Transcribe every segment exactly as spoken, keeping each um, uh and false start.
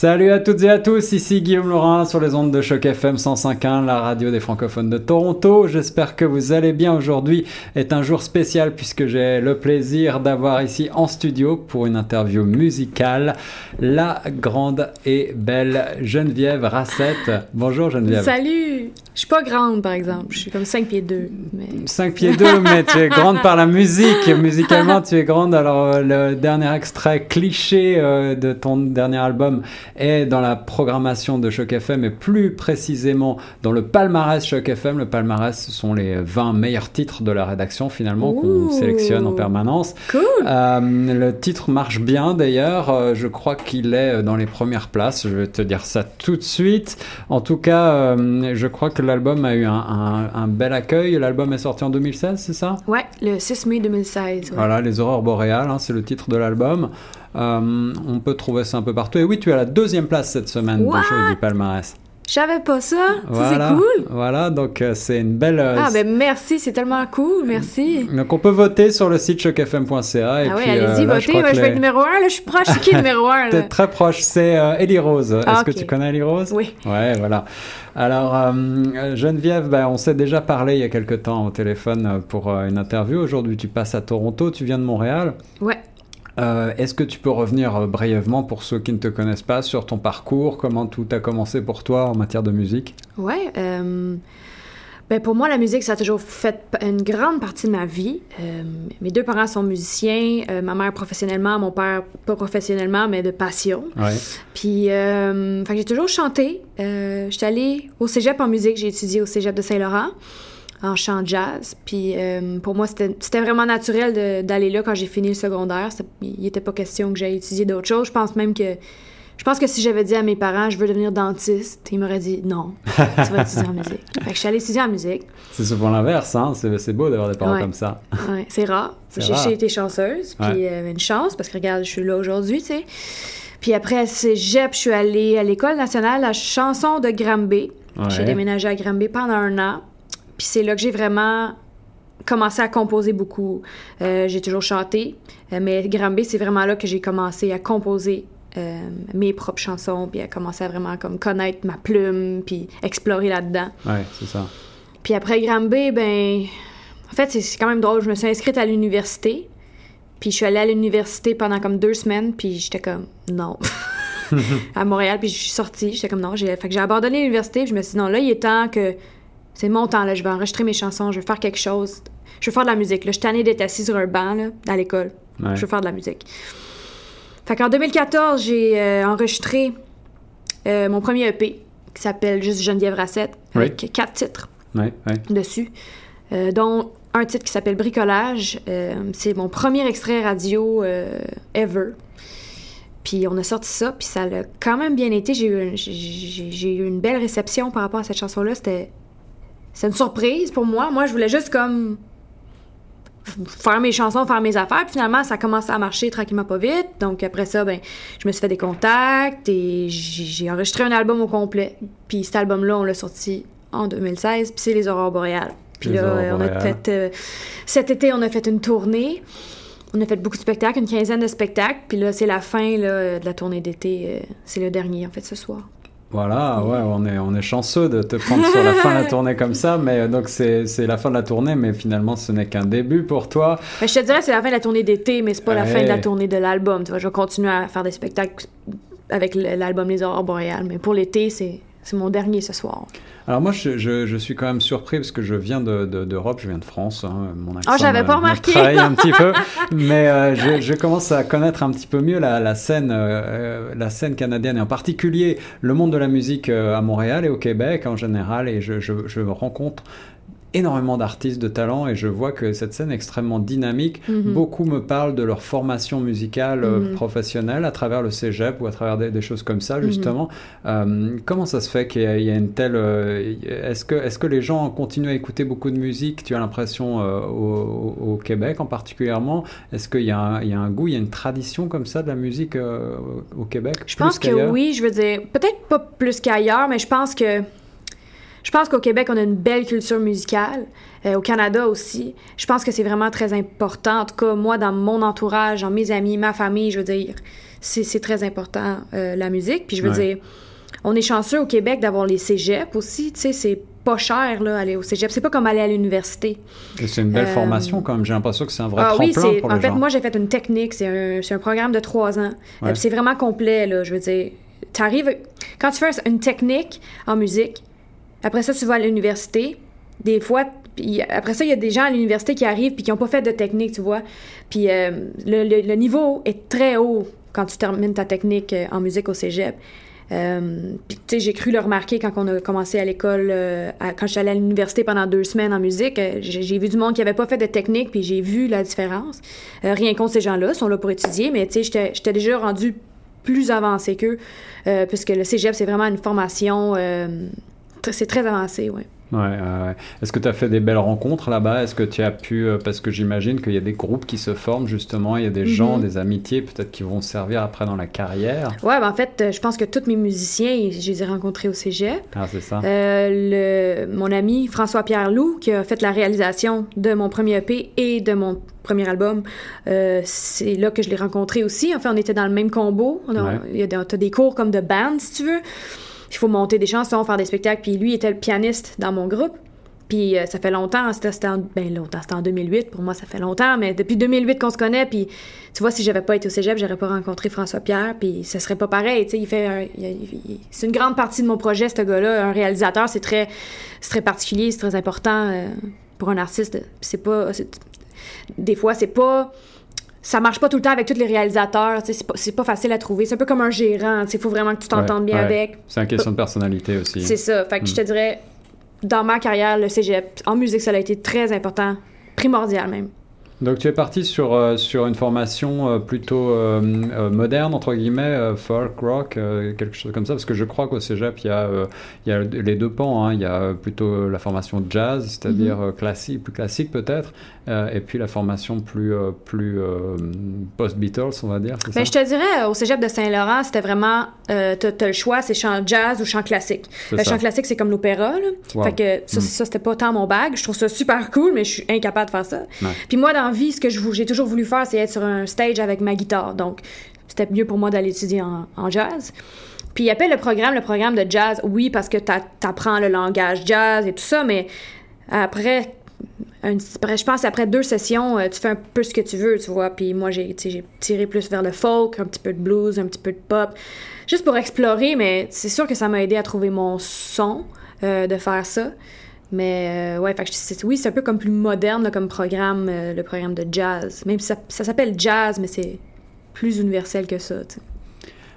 Salut à toutes et à tous, ici Guillaume Lorin sur les ondes de Choc F M cent cinq virgule un, la radio des francophones de Toronto. J'espère que vous allez bien. Aujourd'hui est un jour spécial puisque j'ai le plaisir d'avoir ici en studio pour une interview musicale la grande et belle Geneviève Racette. Bonjour Geneviève. Salut! Je suis pas grande par exemple, je suis comme cinq pieds deux. Mais... cinq pieds deux, mais tu es grande par la musique. Musicalement, tu es grande. Alors, le dernier extrait cliché euh, de ton dernier album est dans la programmation de Choc F M et plus précisément dans le palmarès Choc F M. Le palmarès, ce sont les vingt meilleurs titres de la rédaction finalement Ouh, qu'on sélectionne en permanence. Cool. Euh, le titre marche bien d'ailleurs. Euh, je crois qu'il est dans les premières places. Je vais te dire ça tout de suite. En tout cas, euh, je crois que l'album a eu un, un, un bel accueil. L'album est sorti en deux mille seize, c'est ça? Ouais, le six mai deux mille seize. Ouais. Voilà, Les Aurores boréales, hein, c'est le titre de l'album. Euh, on peut trouver ça un peu partout. Et oui, tu es à la deuxième place cette semaine de, du palmarès. Je savais pas ça. Voilà, ça, c'est cool. Voilà, donc euh, c'est une belle... Euh, ah, ben merci, c'est tellement cool, merci. Donc, on peut voter sur le site choc f m point c a. Et ah oui, allez-y, euh, là, votez. Je, ouais, les... je vais être numéro un. Là, je suis proche. C'est qui le numéro un? T'es très proche. C'est euh, Élie Rose. Ah, Est-ce okay. que tu connais Élie Rose? Oui. Ouais, voilà. Alors, euh, Geneviève, ben, on s'est déjà parlé il y a quelque temps au téléphone pour euh, une interview. Aujourd'hui, tu passes à Toronto. Tu viens de Montréal. Ouais. Euh, est-ce que tu peux revenir euh, brièvement, pour ceux qui ne te connaissent pas, sur ton parcours, comment tout a commencé pour toi en matière de musique? Ouais, euh, ben pour moi, la musique, ça a toujours fait une grande partie de ma vie. Euh, mes deux parents sont musiciens, euh, ma mère professionnellement, mon père pas professionnellement, mais de passion. Ouais. Puis, euh, fait que j'ai toujours chanté. Euh, j'étais allée au cégep en musique, j'ai étudié au cégep de Saint-Laurent. En chant jazz, puis euh, pour moi, c'était, c'était vraiment naturel de, d'aller là quand j'ai fini le secondaire. C'était, il n'était pas question que j'aille étudier d'autres choses. Je pense même que... Je pense que si j'avais dit à mes parents « Je veux devenir dentiste », ils m'auraient dit « Non, tu vas étudier en musique ». Fait que je suis allée étudier en musique. C'est souvent l'inverse, hein? C'est, c'est beau d'avoir des parents ouais. comme ça. Oui, c'est rare. C'est j'ai, rare. J'ai été chanceuse, puis ouais. euh, une chance, parce que regarde, je suis là aujourd'hui, tu sais. Puis après, à cégep, je suis allée à l'école nationale à chanson de Granby. Ouais. J'ai déménagé à Granby pendant un an. Puis c'est là que j'ai vraiment commencé à composer beaucoup. Euh, j'ai toujours chanté, mais Granby, c'est vraiment là que j'ai commencé à composer euh, mes propres chansons, puis à commencer à vraiment comme, connaître ma plume, puis explorer là-dedans. Ouais, c'est ça. Puis après Granby, ben, en fait, c'est, c'est quand même drôle. Je me suis inscrite à l'université, puis je suis allée à l'université pendant comme deux semaines, puis j'étais comme non. À Montréal, puis je suis sortie, j'étais comme non. J'ai... Fait que j'ai abandonné l'université, puis je me suis dit non, là, il est temps que. C'est mon temps, là. Je vais enregistrer mes chansons, je vais faire quelque chose. Je vais faire de la musique, là. Je suis tannée d'être assise sur un banc, là, à l'école. Ouais. Je vais faire de la musique. Fait qu'en deux mille quatorze, j'ai euh, enregistré euh, mon premier E P qui s'appelle juste Geneviève Racette, oui. avec quatre titres oui, oui. dessus, euh, dont un titre qui s'appelle Bricolage. Euh, c'est mon premier extrait radio euh, ever. Puis on a sorti ça, puis ça l'a quand même bien été. J'ai eu, un, j'ai, j'ai eu une belle réception par rapport à cette chanson-là. C'était... C'est une surprise pour moi. Moi, je voulais juste comme faire mes chansons, faire mes affaires. Puis finalement, ça a commencé à marcher tranquillement pas vite. Donc après ça, ben, je me suis fait des contacts et j'ai enregistré un album au complet. Puis cet album-là, on l'a sorti en deux mille seize. Puis c'est Les Aurores boréales. Puis là, on a fait... Euh, cet été, on a fait une tournée. On a fait beaucoup de spectacles, une quinzaine de spectacles. Puis là, c'est la fin là, de la tournée d'été. C'est le dernier, en fait, ce soir. Voilà, ouais, on est, on est chanceux de te prendre sur la fin de la tournée comme ça, mais donc c'est, c'est la fin de la tournée, mais finalement ce n'est qu'un début pour toi. Mais je te dirais c'est la fin de la tournée d'été, mais c'est pas ouais. la fin de la tournée de l'album, tu vois, je vais continuer à faire des spectacles avec l'album Les Aurores boréales, mais pour l'été, c'est... C'est mon dernier ce soir. Alors moi, je, je, je suis quand même surpris parce que je viens de, de, d'Europe, je viens de France. Hein, mon accent, oh, j'avais pas remarqué. Me trahit un petit peu, mais euh, je, je commence à connaître un petit peu mieux la, la, scène, euh, la scène canadienne, et en particulier le monde de la musique euh, à Montréal et au Québec en général. Et je, je, je rencontre énormément d'artistes de talent et je vois que cette scène est extrêmement dynamique. Mm-hmm. Beaucoup me parlent de leur formation musicale mm-hmm. professionnelle à travers le cégep ou à travers des, des choses comme ça, justement. Mm-hmm. Euh, comment ça se fait qu'il y a, il y a une telle... Euh, est-ce que, est-ce que les gens continuent à écouter beaucoup de musique, tu as l'impression, euh, au, au Québec en particulièrement? Est-ce qu'il y a, un, il y a un goût, il y a une tradition comme ça de la musique euh, au Québec? Je pense que oui, je veux dire, peut-être pas plus qu'ailleurs, mais je pense que... Je Je pense qu'au Québec, on a une belle culture musicale, euh, au Canada aussi. Je pense que c'est vraiment très important. En tout cas, moi, dans mon entourage, dans mes amis, ma famille, je veux dire, c'est, c'est très important, euh, la musique. Puis je veux ouais. dire, on est chanceux au Québec d'avoir les cégeps aussi. Tu sais, c'est pas cher, là, aller au cégep. C'est pas comme aller à l'université. Et c'est une belle euh... formation, quand même. J'ai l'impression que c'est un vrai ah, tremplin oui, pour en les fait, gens. Moi, j'ai fait une technique. C'est un, c'est un programme de trois ans. Ouais. Euh, c'est vraiment complet, là, je veux dire. T'arrives... Quand tu fais une technique en musique, après ça, tu vas à l'université. Des fois, pis après ça, il y a des gens à l'université qui arrivent puis qui n'ont pas fait de technique, tu vois. Puis euh, le, le, le niveau est très haut quand tu termines ta technique en musique au cégep. Euh, puis, tu sais, j'ai cru le remarquer quand on a commencé à l'école, euh, à, quand je suis allée à l'université pendant deux semaines en musique, euh, j'ai, j'ai vu du monde qui n'avait pas fait de technique, puis j'ai vu la différence. Euh, rien contre ces gens-là, ils sont là pour étudier, mais tu sais, j'étais, j'étais déjà rendue plus avancée qu'eux, euh, puisque le cégep, c'est vraiment une formation, euh, t- c'est très avancé, oui. Ouais, ouais. Est-ce que tu as fait des belles rencontres là-bas? Est-ce que tu as pu... Euh, parce que j'imagine qu'il y a des groupes qui se forment, justement. Il y a des mm-hmm. gens, des amitiés, peut-être qui vont servir après dans la carrière. Ouais, ben en fait, euh, je pense que tous mes musiciens, je les ai rencontrés au cégep. Ah, c'est ça. Euh, le, mon ami François-Pierre Loup, qui a fait la réalisation de mon premier E P et de mon premier album, euh, c'est là que je l'ai rencontré aussi. Enfin, on était dans le même combo. On a, ouais. il y a, t'as des cours comme de band, si tu veux. Il faut monter des chansons, faire des spectacles. Puis lui, il était le pianiste dans mon groupe. Puis euh, ça fait longtemps, c'était, c'était, en, ben, longtemps, c'était en deux mille huit. Pour moi, ça fait longtemps, mais depuis deux mille huit qu'on se connaît. Puis tu vois, si j'avais pas été au cégep, j'aurais pas rencontré François-Pierre. Puis ça serait pas pareil. Tu sais, il fait un, il, il, c'est une grande partie de mon projet, ce gars-là. Un réalisateur, c'est très, c'est très particulier, c'est très important euh, pour un artiste. C'est pas... C'est, des fois, c'est pas... Ça marche pas tout le temps avec tous les réalisateurs, c'est pas, c'est pas facile à trouver. C'est un peu comme un gérant, il faut vraiment que tu t'entendes ouais, bien ouais. avec. C'est une question de personnalité aussi. C'est ça, fait que mm. je te dirais, dans ma carrière, le cégep, en musique, ça a été très important, primordial même. Donc tu es parti sur, euh, sur une formation euh, plutôt euh, euh, moderne, entre guillemets, euh, folk, rock, euh, quelque chose comme ça, parce que je crois qu'au cégep, il y a, euh, il y a les deux pans, hein. Il y a plutôt la formation jazz, c'est-à-dire mm-hmm. classique, plus classique peut-être, euh, et puis la formation plus, euh, plus euh, post-Beatles, on va dire, c'est ben, ça? Je te dirais, au cégep de Saint-Laurent, c'était vraiment, euh, t'as, t'as le choix, c'est chant jazz ou chant classique. Le chant classique, c'est comme l'opéra, là. Wow. Fait que ça, mm. ça, c'était pas tant mon bag, je trouve ça super cool, mais je suis incapable de faire ça. Ouais. Puis moi, dans vie, ce que je, j'ai toujours voulu faire, c'est être sur un stage avec ma guitare. Donc, c'était mieux pour moi d'aller étudier en, en jazz. Puis, il appelle le programme le programme de jazz, oui, parce que t'a, t'apprends le langage jazz et tout ça, mais après, une, après, je pense après deux sessions, tu fais un peu ce que tu veux, tu vois. Puis moi, j'ai, j'ai tiré plus vers le folk, un petit peu de blues, un petit peu de pop, juste pour explorer, mais c'est sûr que ça m'a aidé à trouver mon son euh, de faire ça. Mais euh, ouais, fait que c'est, oui, c'est un peu comme plus moderne là, comme programme, euh, le programme de jazz. Même si ça, ça s'appelle jazz, mais c'est plus universel que ça, tu sais.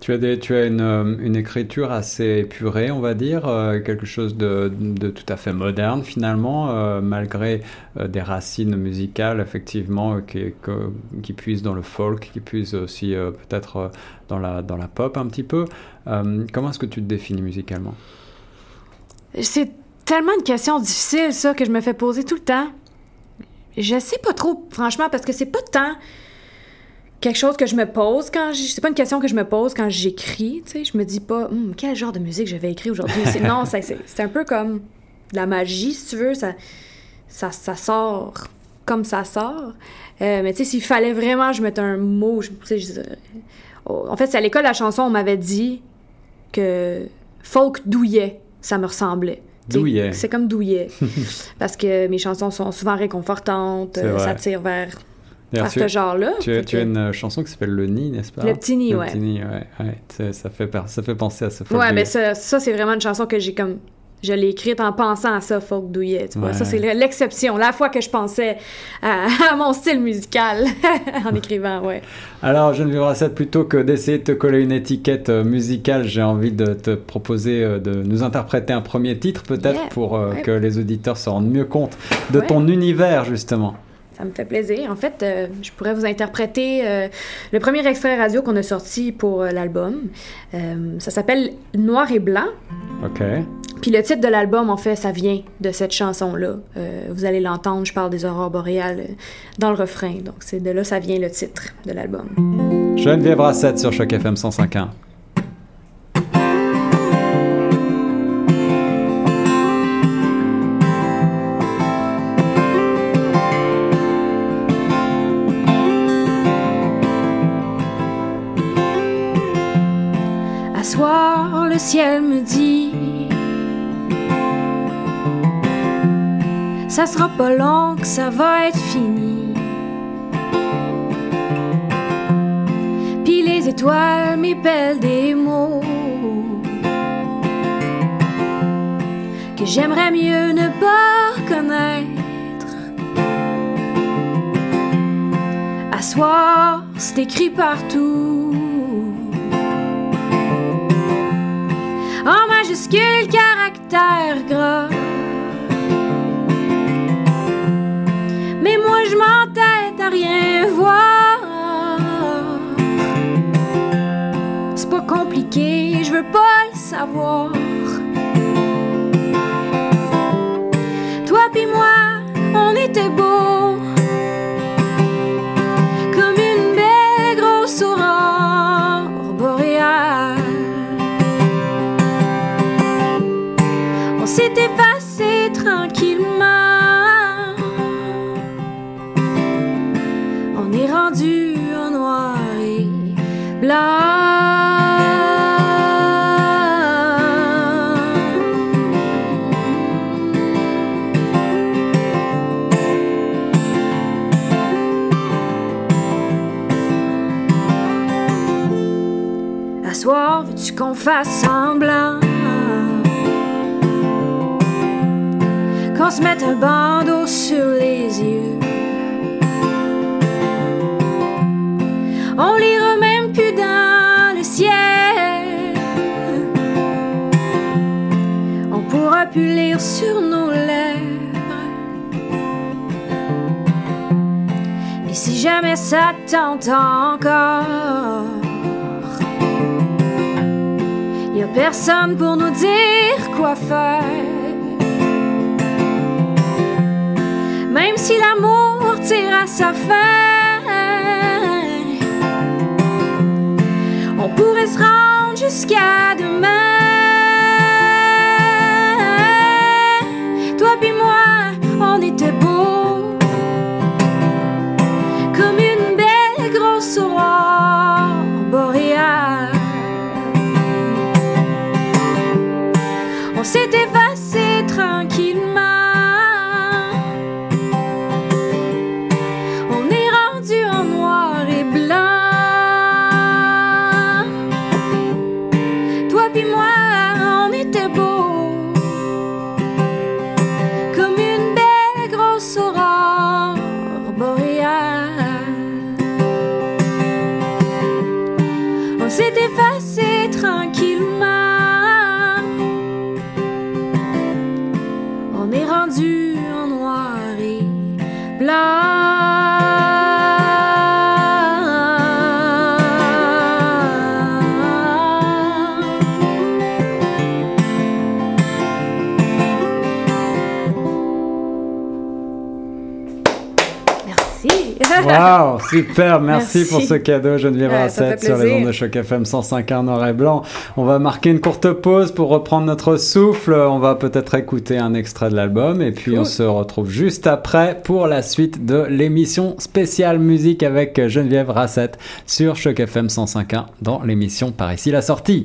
Tu as, des, tu as une, une écriture assez épurée, on va dire, euh, quelque chose de, de tout à fait moderne finalement, euh, malgré euh, des racines musicales, effectivement, euh, qui, que, qui puisent dans le folk, qui puisent aussi euh, peut-être euh, dans, la, dans la pop un petit peu. Euh, comment est-ce que tu te définis musicalement? C'est tellement une question difficile, ça, que je me fais poser tout le temps. Je sais pas trop, franchement, parce que c'est pas tant quelque chose que je me pose quand... Je... C'est pas une question que je me pose quand j'écris, tu sais. Je me dis pas, hum, quel genre de musique je vais écrire aujourd'hui. C'est... Non, c'est, c'est, c'est un peu comme de la magie, si tu veux. Ça, ça, ça sort comme ça sort. Euh, mais tu sais, s'il fallait vraiment je mette un mot, je, tu sais, je... En fait, c'est à l'école de la chanson, on m'avait dit que folk douillet, ça me ressemblait. Douillet. C'est comme douillet. Parce que mes chansons sont souvent réconfortantes, euh, ça tire vers, vers ce genre-là. Tu as, tu as que... une chanson qui s'appelle Le Nid, n'est-ce pas? Le Petit Nid, ouais. Le Petit Nid, ouais. ouais. Ça, fait, ça fait penser à ce folk. Ouais, mais ça, ça, c'est vraiment une chanson que j'ai comme. Je l'ai écrite en pensant à ça, folk douillet. Tu vois? Ouais. Ça, c'est l'exception. La fois que je pensais à, à mon style musical en écrivant, ouais. Alors, Geneviève Racette, plutôt que d'essayer de te coller une étiquette musicale, j'ai envie de te proposer de nous interpréter un premier titre, peut-être, yeah. pour euh, ouais. que les auditeurs se rendent mieux compte de ouais. ton univers, justement. Ça me fait plaisir. En fait, euh, je pourrais vous interpréter euh, le premier extrait radio qu'on a sorti pour euh, l'album. Euh, ça s'appelle « Noir et blanc ». OK. Puis le titre de l'album, en fait, ça vient de cette chanson-là. Euh, vous allez l'entendre, je parle des aurores boréales euh, dans le refrain. Donc, c'est de là ça vient le titre de l'album. Geneviève Racette sur Choc F M cent cinq point un. soir, le ciel me dit, ça sera pas long que ça va être fini. Puis les étoiles m'épellent des mots que j'aimerais mieux ne pas connaître. À soir, c'est écrit partout en majuscule caractère gras. Mais moi je m'entête à rien voir. C'est pas compliqué, je veux pas le savoir. Toi pis moi, on était beaux comme une belle grosse aurore boréale. On s'est effacé tranquillement. Rendu en noir et blanc. À soir, veux-tu qu'on fasse semblant qu'on se mette un bandeau sur les yeux? On l'ira même plus dans le ciel. On pourra plus lire sur nos lèvres. Mais si jamais ça tente encore, y a personne pour nous dire quoi faire. Même si l'amour tire à sa fin, on pourrait se rendre jusqu'à demain. Toi pis moi, on était beaux comme une belle grosse aurore boréale. On s'est effacé tranquillement. On est rendu en noir et blanc. Wow, super, merci, merci pour ce cadeau Geneviève ouais, Racette sur les ondes de Choc F M cent cinq point un noir et blanc. On va marquer une courte pause pour reprendre notre souffle. On va peut-être écouter un extrait de l'album et puis cool. On se retrouve juste après pour la suite de l'émission spéciale musique avec Geneviève Racette sur Choc F M cent cinq point un dans l'émission Par ici la sortie.